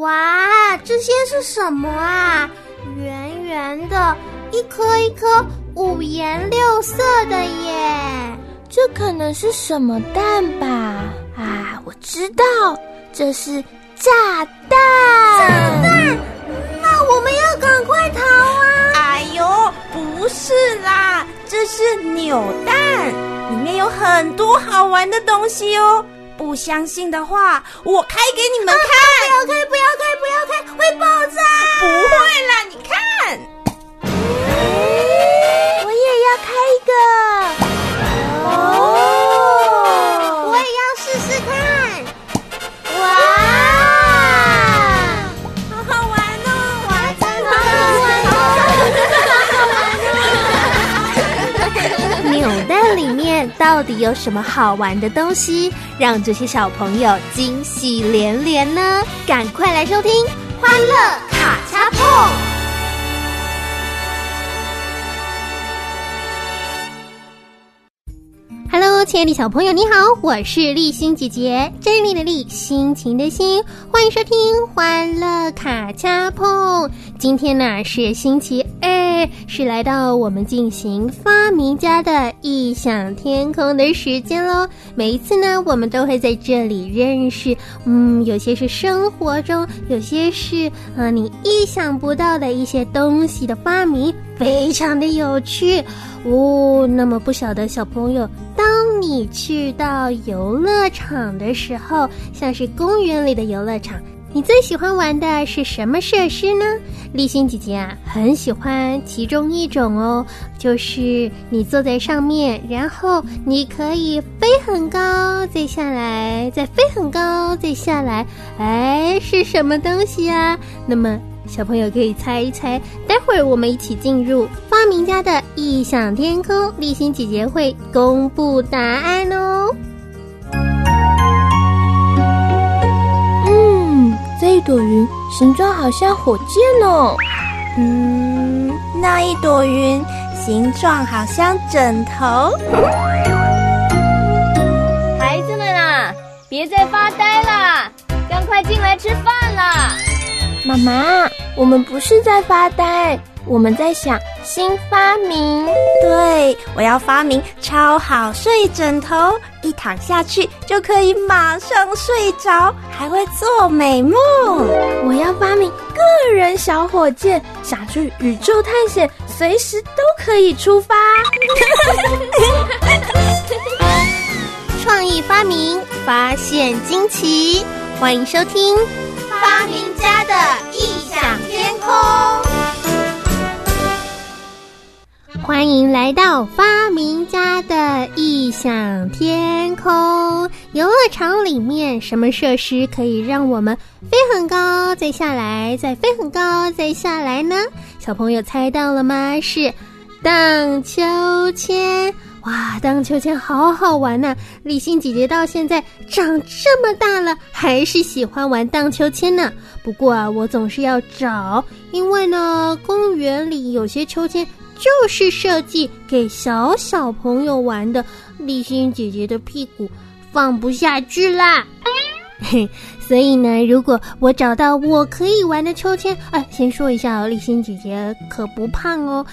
哇，这些是什么啊？圆圆的，一颗一颗，五颜六色的耶。这可能是什么蛋吧？啊，我知道，这是炸弹。炸弹？那我们要赶快逃啊！哎呦，不是啦，这是扭蛋，里面有很多好玩的东西哦。不相信的话，我开给你们看。不要开，不要开，不要开，会爆炸！不会啦，你看，我也要开一个。哦，我也要试试看。哇，好好玩哦！哇，真好玩哦！扭蛋里面到底有什么好玩的东西，让这些小朋友惊喜连连呢？赶快来收听《欢乐卡恰碰》。亲爱的小朋友，你好，我是立心姐姐，真理的立，心情的心，欢迎收听欢乐卡恰碰。今天呢是星期二，是来到我们进行发明家的异想天空的时间咯。每一次呢，我们都会在这里认识，有些是生活中，有些是你意想不到的一些东西的发明，非常的有趣哦。那么不晓得小朋友，当你去到游乐场的时候，像是公园里的游乐场，你最喜欢玩的是什么设施呢？立心姐姐啊，很喜欢其中一种哦，就是你坐在上面，然后你可以飞很高，再下来，再飞很高，再下来。哎，是什么东西啊？那么小朋友可以猜一猜，待会儿我们一起进入发明家的异想天空，立心姐姐会公布答案哦。这一朵云形状好像火箭哦。那一朵云形状好像枕头。孩子们啊，别再发呆啦，赶快进来吃饭啦！妈妈，我们不是在发呆，我们在想新发明。对，我要发明超好睡枕头，一躺下去就可以马上睡着，还会做美梦。我要发明个人小火箭，想去宇宙探险，随时都可以出发。创意发明，发现惊奇，欢迎收听发明家的异想天空，欢迎来到发明家的异想天空。游乐场里面什么设施可以让我们飞很高，再下来，再飞很高，再下来呢？小朋友猜到了吗？是荡秋千。哇，荡秋千好好玩啊，立心姐姐到现在长这么大了，还是喜欢玩荡秋千呢。不过啊，我总是要找，因为呢，公园里有些秋千就是设计给小朋友玩的，立心姐姐的屁股放不下去啦。所以呢，如果我找到我可以玩的秋千，先说一下哦，立心姐姐可不胖哦，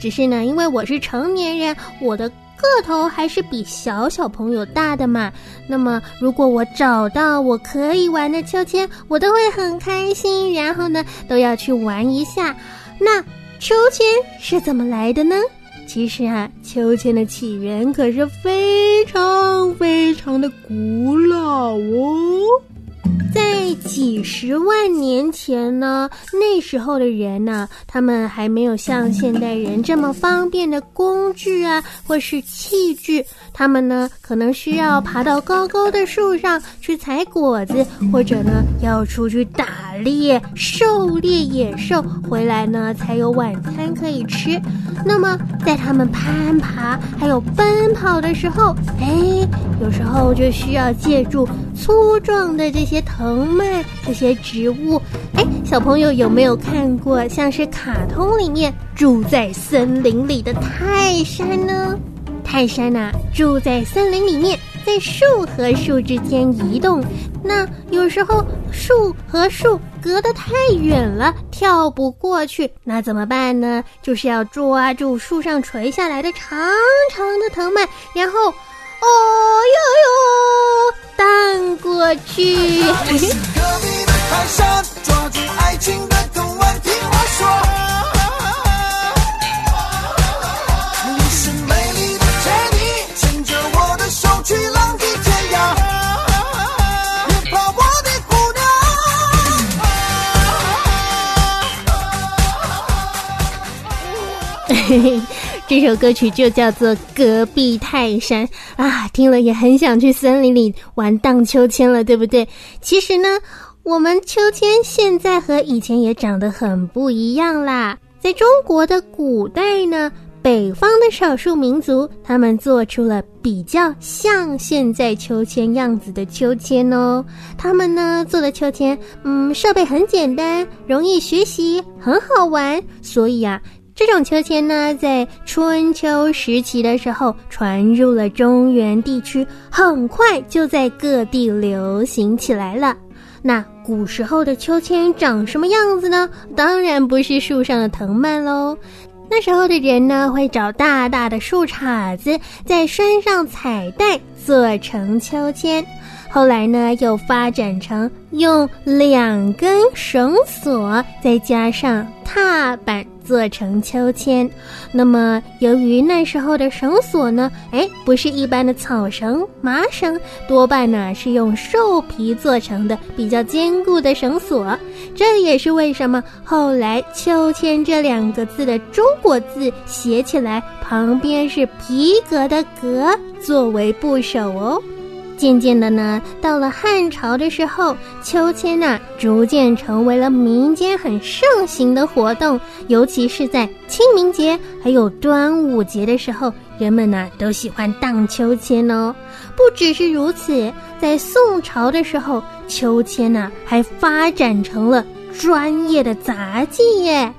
只是呢，因为我是成年人，我的个头还是比小朋友大的嘛。那么如果我找到我可以玩的秋千，我都会很开心，然后呢，都要去玩一下。那秋千是怎么来的呢？其实啊，秋千的起源可是非常非常的古老哦。在几十万年前呢，那时候的人呢，他们还没有像现代人这么方便的工具啊，或是器具，他们呢可能需要爬到高高的树上去采果子，或者呢要出去打猎狩猎野兽，回来呢才有晚餐可以吃。那么在他们攀爬还有奔跑的时候，有时候就需要借助粗壮的这些藤蔓，这些植物。小朋友有没有看过像是卡通里面住在森林里的泰山呢？泰山啊，住在森林里面，在树和树之间移动，那有时候树和树隔得太远了，跳不过去，那怎么办呢？就是要抓住树上垂下来的长长的藤蔓，然后哦哟哟荡过去。抓住爱情的藤蔓，听我说。这首歌曲就叫做《隔壁泰山》啊，听了也很想去森林里玩荡秋千了，对不对？其实呢，我们秋千现在和以前也长得很不一样啦。在中国的古代呢，北方的少数民族，他们做出了比较像现在秋千样子的秋千哦。他们呢做的秋千，设备很简单，容易学习，很好玩，所以啊，这种秋千呢，在春秋时期的时候传入了中原地区，很快就在各地流行起来了。那古时候的秋千长什么样子呢？当然不是树上的藤蔓咯。那时候的人呢，会找大大的树杈子，在身上彩带做成秋千。后来呢，又发展成用两根绳索再加上踏板做成秋千。那么由于那时候的绳索呢，不是一般的草绳、麻绳，多半呢是用兽皮做成的比较坚固的绳索。这也是为什么后来秋千这两个字的中国字写起来旁边是皮革的革作为部首哦。渐渐的呢，到了汉朝的时候，秋千啊逐渐成为了民间很盛行的活动，尤其是在清明节还有端午节的时候，人们啊都喜欢荡秋千哦。不只是如此，在宋朝的时候，秋千啊还发展成了专业的杂技耶。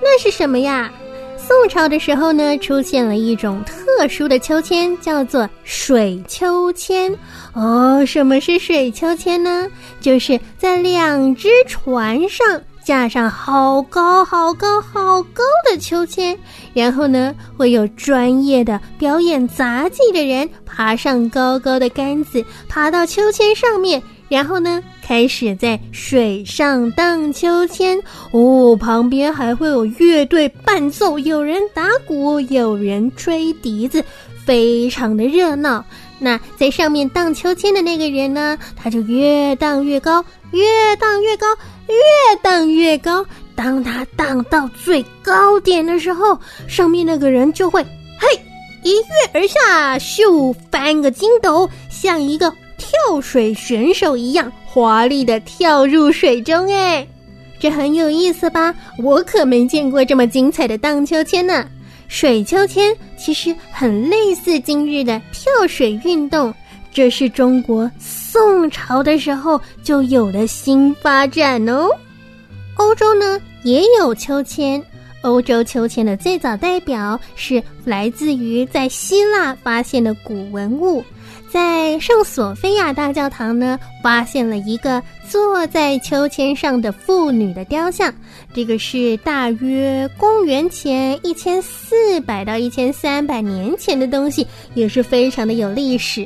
那是什么呀？宋朝的时候呢，出现了一种特殊的秋千，叫做水秋千。哦，什么是水秋千呢？就是在两只船上架上好高好高好高的秋千，然后呢，会有专业的表演杂技的人爬上高高的杆子，爬到秋千上面，然后呢开始在水上荡秋千。哦，旁边还会有乐队伴奏，有人打鼓，有人吹笛子，非常的热闹。那在上面荡秋千的那个人呢，他就越荡越高，越荡越高，越荡越高。当他荡到最高点的时候，上面那个人就会嘿一跃而下，咻翻个筋斗，像一个跳水选手一样华丽的跳入水中。这很有意思吧？我可没见过这么精彩的荡秋千呢。水秋千其实很类似今日的跳水运动，这是中国宋朝的时候就有的新发展哦。欧洲呢也有秋千，欧洲秋千的最早代表是来自于在希腊发现的古文物。在圣索菲亚大教堂呢，发现了一个坐在秋千上的妇女的雕像，这个是大约公元前1400到1300年前的东西，也是非常的有历史。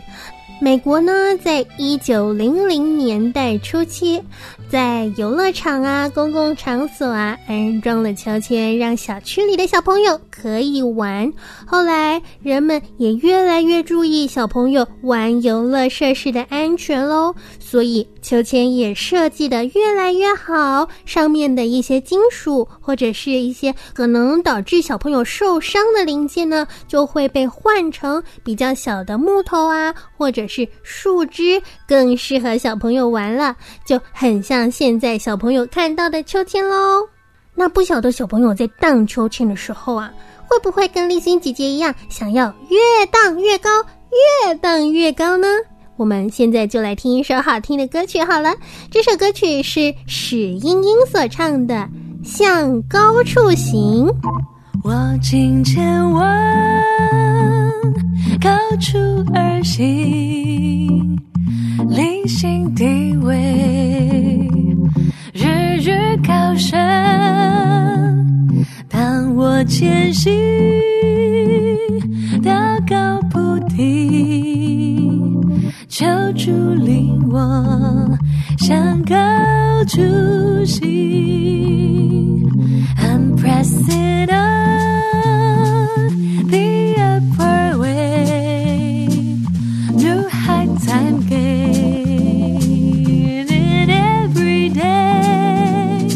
美国呢，在1900年代初期，在游乐场啊、公共场所啊安装了秋千，让小区里的小朋友可以玩。后来人们也越来越注意小朋友玩游乐设施的安全咯，所以秋千也设计得越来越好，上面的一些金属或者是一些可能导致小朋友受伤的零件呢，就会被换成比较小的木头啊，或者是树枝，更适合小朋友玩了，就很像现在小朋友看到的秋千咯。那不晓得小朋友在荡秋千的时候啊，会不会跟丽欣姐姐一样，想要越荡越高，越荡越高呢？我们现在就来听一首好听的歌曲好了。这首歌曲是史莺莺所唱的《向高处行》。我今前往高处而行，零星地位，日日高升。当我前行，祷告不停，求主领我向高处行。I'm pressing on the upward way, new heights I'm gaining every day,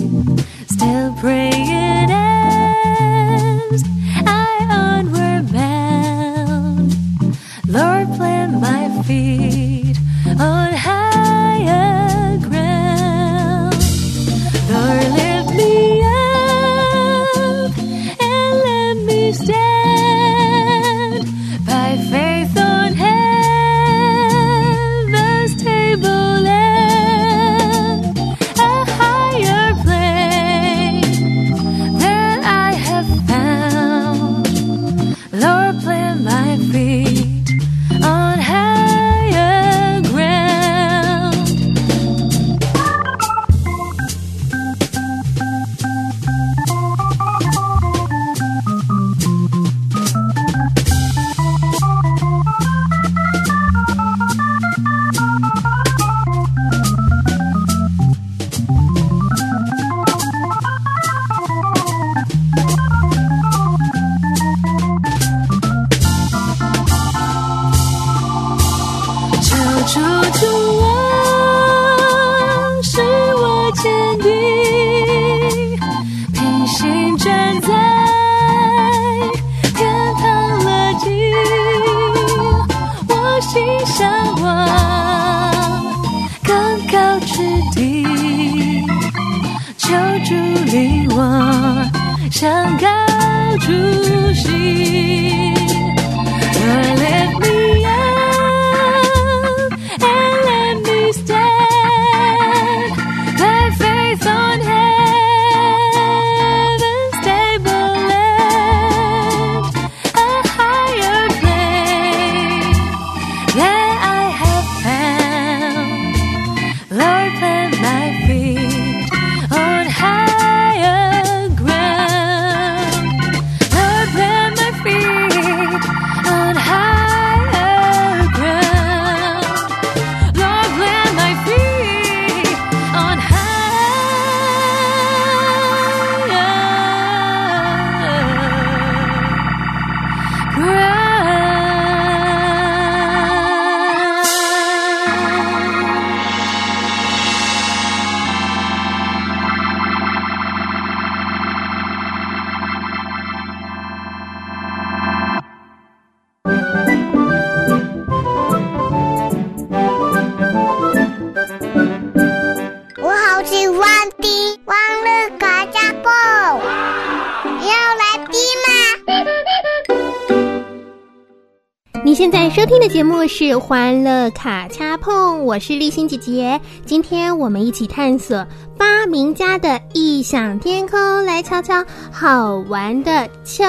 still praying as I onward bound. Lord, plant my feet on higher ground. Lord, lift me up and let me stand by faith on heaven's table land, a higher plane that I have found. Lord, plant my feet on higher ground. 求主助我，使我坚定，平行站在天堂乐境，我心向往更高之地，求主领我向高处行。Lord, lift me up and let me stand by faith on heaven's stable land, a higher plane that I have found. Lord, plant my feet on higher ground. Lord, plant my feet on higher ground. Lord, plant my feet on higher ground.我好喜欢听《欢乐卡加布》，你要来听吗？你现在收听的节目是《欢乐卡恰碰》，我是立新姐姐。今天我们一起探索发明家的异想天空，来瞧瞧好玩的秋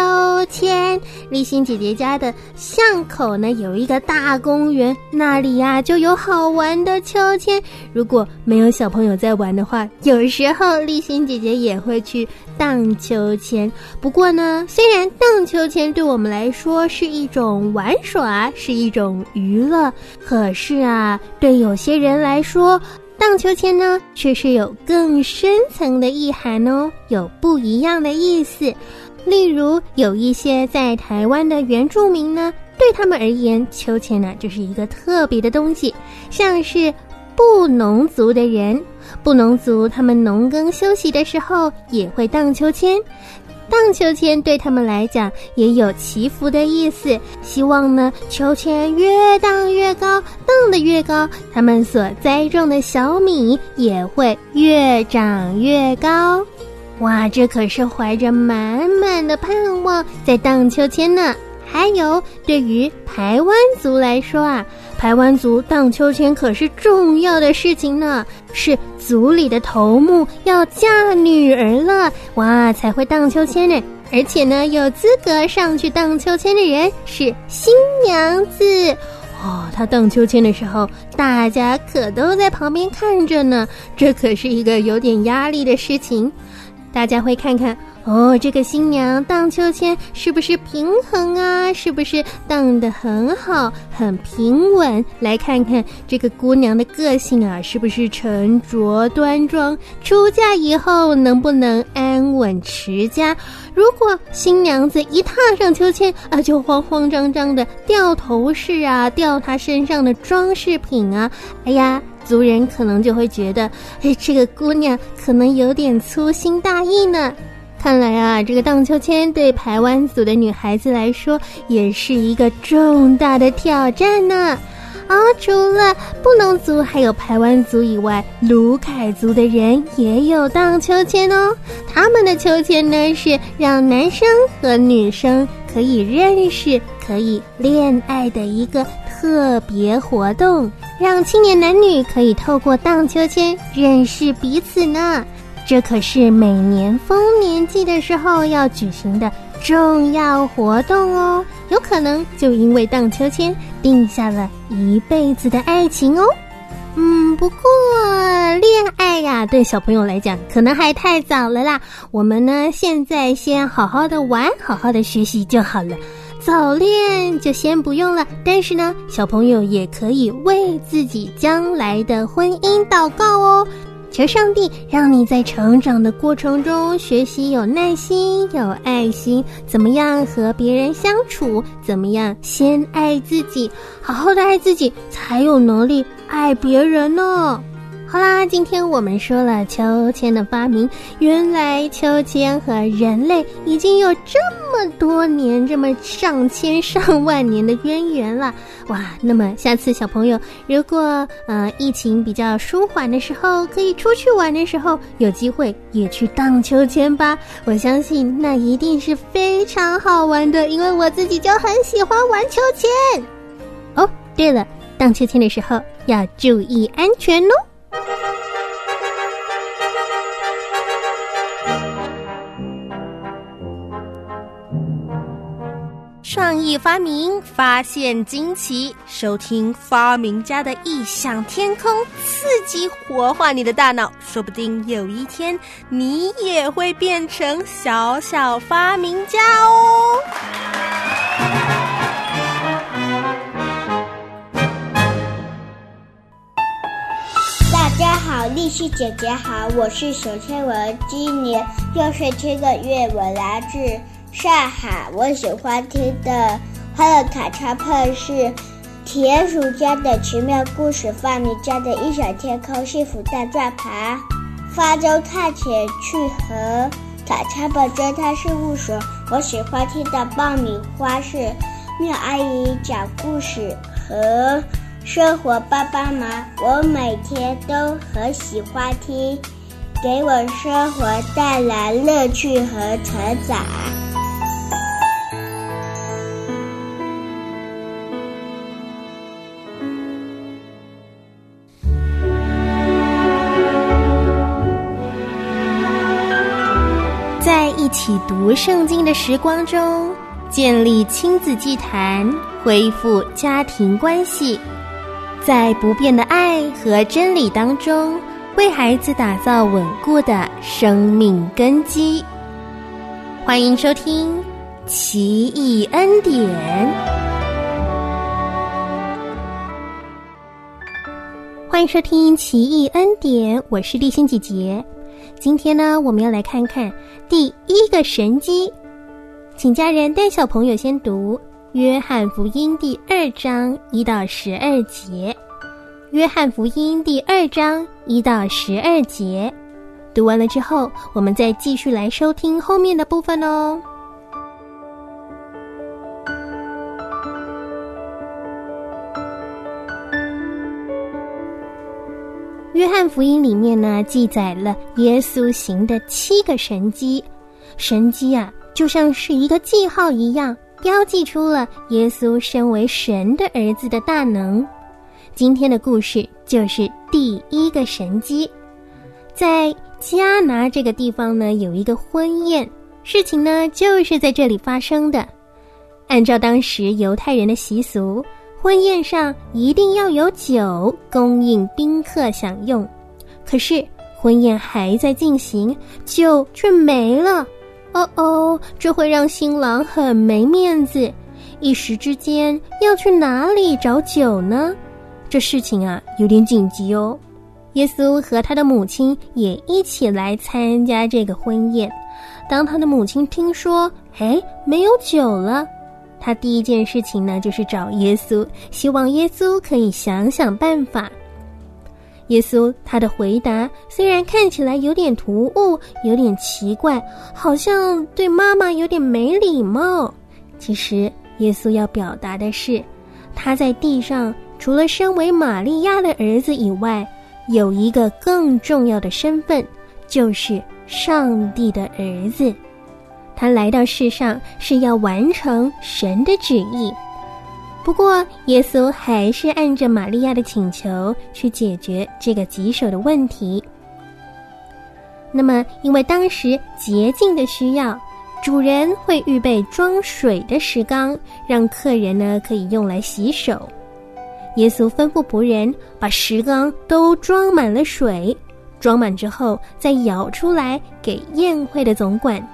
千。立新姐姐家的巷口呢有一个大公园，那里呀、就有好玩的秋千。如果没有小朋友在玩的话，有时候立新姐姐也会去荡秋千。不过呢，虽然荡秋千对我们来说是一种玩耍，是一种娱乐，可是啊，对有些人来说，荡秋千呢却是有更深层的意涵哦，有不一样的意思。例如有一些在台湾的原住民呢，对他们而言，秋千呢就是一个特别的东西。像是布农族的人，布农族他们农耕休息的时候也会荡秋千，荡秋千对他们来讲也有祈福的意思，希望呢秋千越荡越高，荡得越高，他们所栽种的小米也会越长越高。哇，这可是怀着满满的盼望在荡秋千呢。还有对于排湾族来说啊，排湾族荡秋千可是重要的事情呢，是族里的头目要嫁女儿了，哇，才会荡秋千呢。而且呢，有资格上去荡秋千的人是新娘子。哦，他荡秋千的时候，大家可都在旁边看着呢，这可是一个有点压力的事情。大家会看看哦，这个新娘荡秋千是不是平衡啊？是不是荡得很好、很平稳？来看看这个姑娘的个性啊，是不是沉着端庄？出嫁以后能不能安稳持家？如果新娘子一踏上秋千啊，就慌慌张张的掉头饰啊，掉她身上的装饰品啊，哎呀！族人可能就会觉得，哎，这个姑娘可能有点粗心大意呢。看来啊，这个荡秋千对排湾族的女孩子来说，也是一个重大的挑战呢。除了布农族还有排湾族以外，卢凯族的人也有荡秋千哦。他们的秋千呢，是让男生和女生可以认识、可以恋爱的一个特别活动，让青年男女可以透过荡秋千认识彼此呢。这可是每年丰年祭的时候要举行的重要活动哦，有可能就因为荡秋千定下了一辈子的爱情哦。不过恋爱呀，对小朋友来讲可能还太早了啦。我们呢，现在先好好的玩，好好的学习就好了。早恋就先不用了，但是呢，小朋友也可以为自己将来的婚姻祷告哦。求上帝让你在成长的过程中学习有耐心、有爱心，怎么样和别人相处，怎么样先爱自己，好好的爱自己，才有能力爱别人哦。好啦，今天我们说了秋千的发明，原来秋千和人类已经有这么多年，这么上千上万年的渊源了。哇，那么下次小朋友如果疫情比较舒缓的时候，可以出去玩的时候，有机会也去荡秋千吧。我相信那一定是非常好玩的，因为我自己就很喜欢玩秋千。哦，对了，荡秋千的时候要注意安全哦。创意发明，发现惊奇，收听发明家的异想天空，刺激活化你的大脑，说不定有一天你也会变成小小发明家哦。大家好，丽旭姐姐好，我是沈天文，今年6岁7个月，我来自上海，我喜欢听的欢乐卡唱片是体验鼠家的奇妙故事，发明家的异想天空，幸福大转盘，方舟探险去和卡唱片侦探事务所，我喜欢听的爆米花是妙阿姨讲故事和生活帮帮忙，我每天都很喜欢听，给我生活带来乐趣和成长。在一起读圣经的时光中，建立亲子祭坛，恢复家庭关系，在不变的爱和真理当中，为孩子打造稳固的生命根基。欢迎收听《奇异恩典》。欢迎收听《奇异恩典》，我是立心姐姐。今天呢，我们要来看看第一个神迹，请家人带小朋友先读《约翰福音》第2章1到12节。《约翰福音》第2章1到12节，读完了之后，我们再继续来收听后面的部分哦。《约翰福音》里面呢，记载了耶稣行的7个神迹，神迹啊，就像是一个记号一样，标记出了耶稣身为神的儿子的大能。今天的故事就是第一个神迹。在迦拿这个地方呢，有一个婚宴，事情呢就是在这里发生的。按照当时犹太人的习俗，婚宴上一定要有酒供应宾客享用，可是婚宴还在进行，酒却没了。哦哦，这会让新郎很没面子，一时之间要去哪里找酒呢？这事情啊，有点紧急哦。耶稣和他的母亲也一起来参加这个婚宴。当他的母亲听说，没有酒了，他第一件事情呢，就是找耶稣，希望耶稣可以想想办法。耶稣他的回答虽然看起来有点突兀，有点奇怪，好像对妈妈有点没礼貌。其实耶稣要表达的是，他在地上除了身为玛利亚的儿子以外，有一个更重要的身份，就是上帝的儿子。他来到世上是要完成神的旨意。不过耶稣还是按着玛利亚的请求去解决这个棘手的问题。那么因为当时洁净的需要，主人会预备装水的石缸，让客人呢可以用来洗手。耶稣吩咐仆人把石缸都装满了水，装满之后再舀出来给宴会的总管。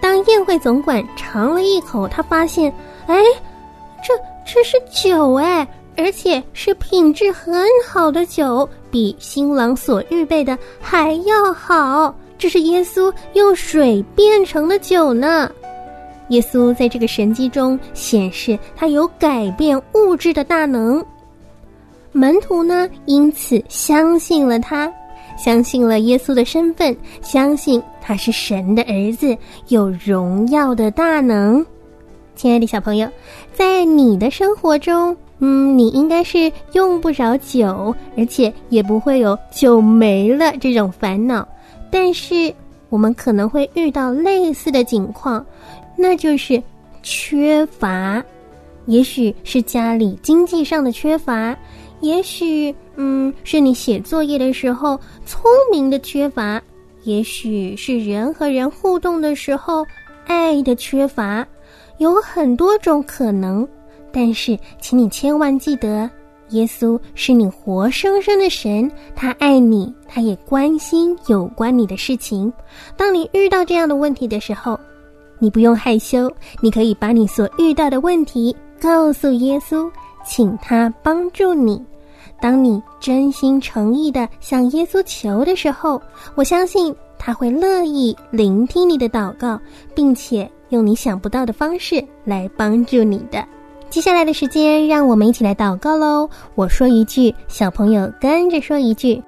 当宴会总管尝了一口，他发现这是酒，而且是品质很好的酒，比新郎所预备的还要好，这是耶稣用水变成的酒呢。耶稣在这个神迹中显示他有改变物质的大能，门徒呢因此相信了他，相信了耶稣的身份，相信他是神的儿子，有荣耀的大能。亲爱的小朋友，在你的生活中，你应该是用不着酒，而且也不会有酒没了这种烦恼，但是我们可能会遇到类似的情况，那就是缺乏。也许是家里经济上的缺乏，也许是你写作业的时候聪明的缺乏，也许是人和人互动的时候爱的缺乏，有很多种可能。但是请你千万记得，耶稣是你活生生的神，他爱你，他也关心有关你的事情。当你遇到这样的问题的时候，你不用害羞，你可以把你所遇到的问题告诉耶稣，请他帮助你。当你真心诚意地向耶稣求的时候，我相信他会乐意聆听你的祷告，并且用你想不到的方式来帮助你的。接下来的时间，让我们一起来祷告咯。我说一句，小朋友跟着说一句。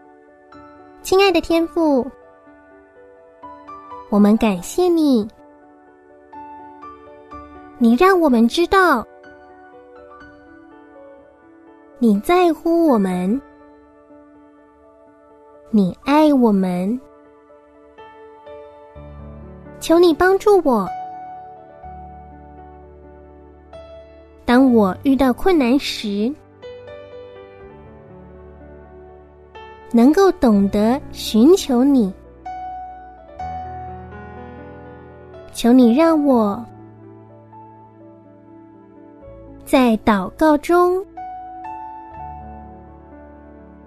亲爱的天父，我们感谢你，你让我们知道你在乎我们，你爱我们。求你帮助我，当我遇到困难时，能够懂得寻求你。求你让我在祷告中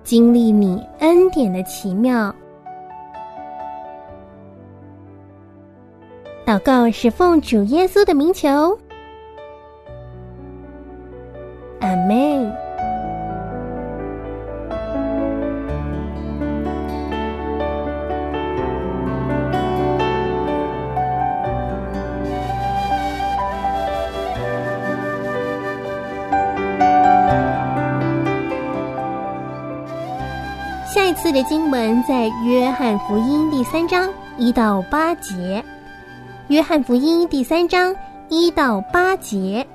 经历你恩典的奇妙。祷告是奉主耶稣的名求，阿们。下一次的经文在约翰福音第3章1到8节，约翰福音第3章1到8节。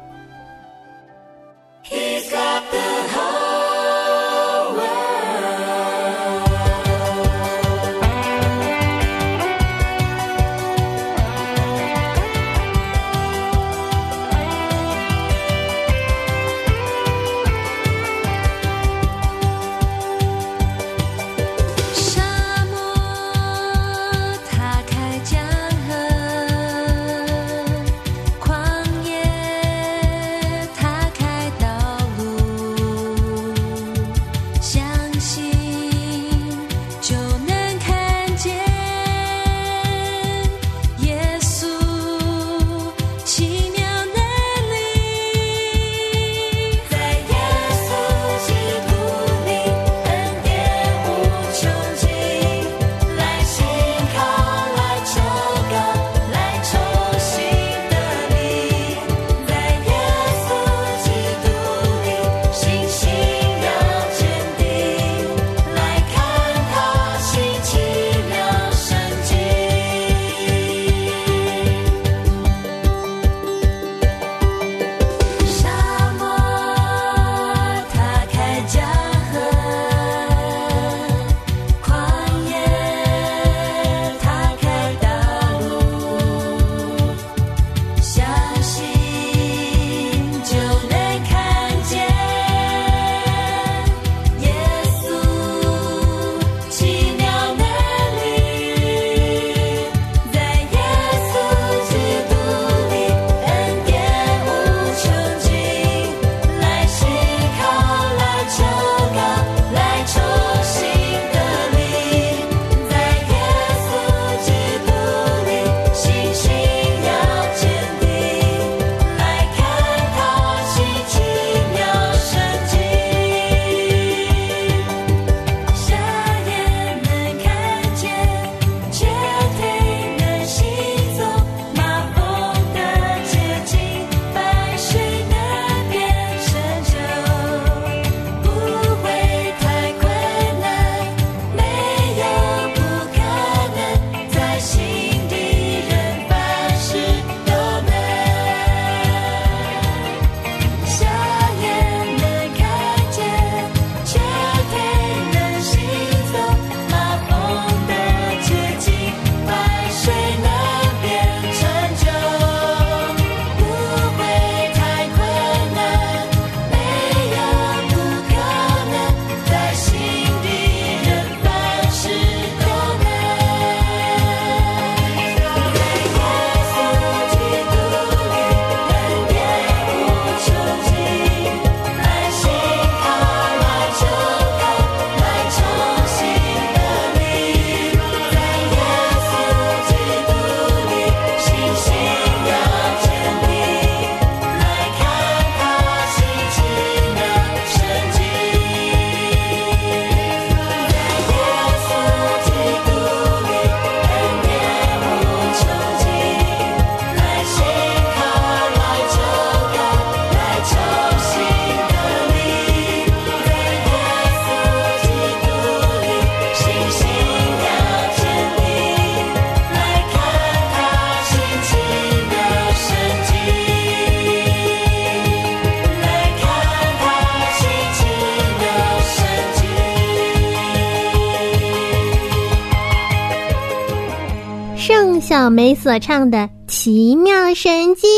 小梅所唱的奇妙神机。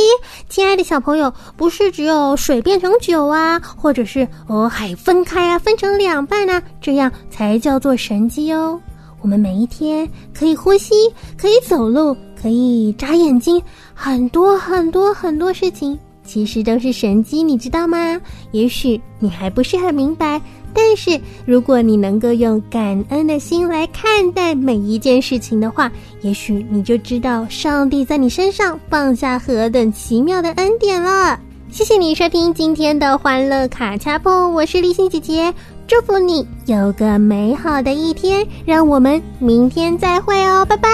亲爱的小朋友，不是只有水变成酒啊，或者是海分开啊，分成两半啊，这样才叫做神机哦。我们每一天可以呼吸，可以走路，可以眨眼睛，很多很多很多事情其实都是神机，你知道吗？也许你还不是很明白，但是如果你能够用感恩的心来看待每一件事情的话，也许你就知道上帝在你身上放下何等奇妙的恩典了。谢谢你收听今天的欢乐卡恰碰，我是立新姐姐，祝福你有个美好的一天，让我们明天再会哦，拜拜。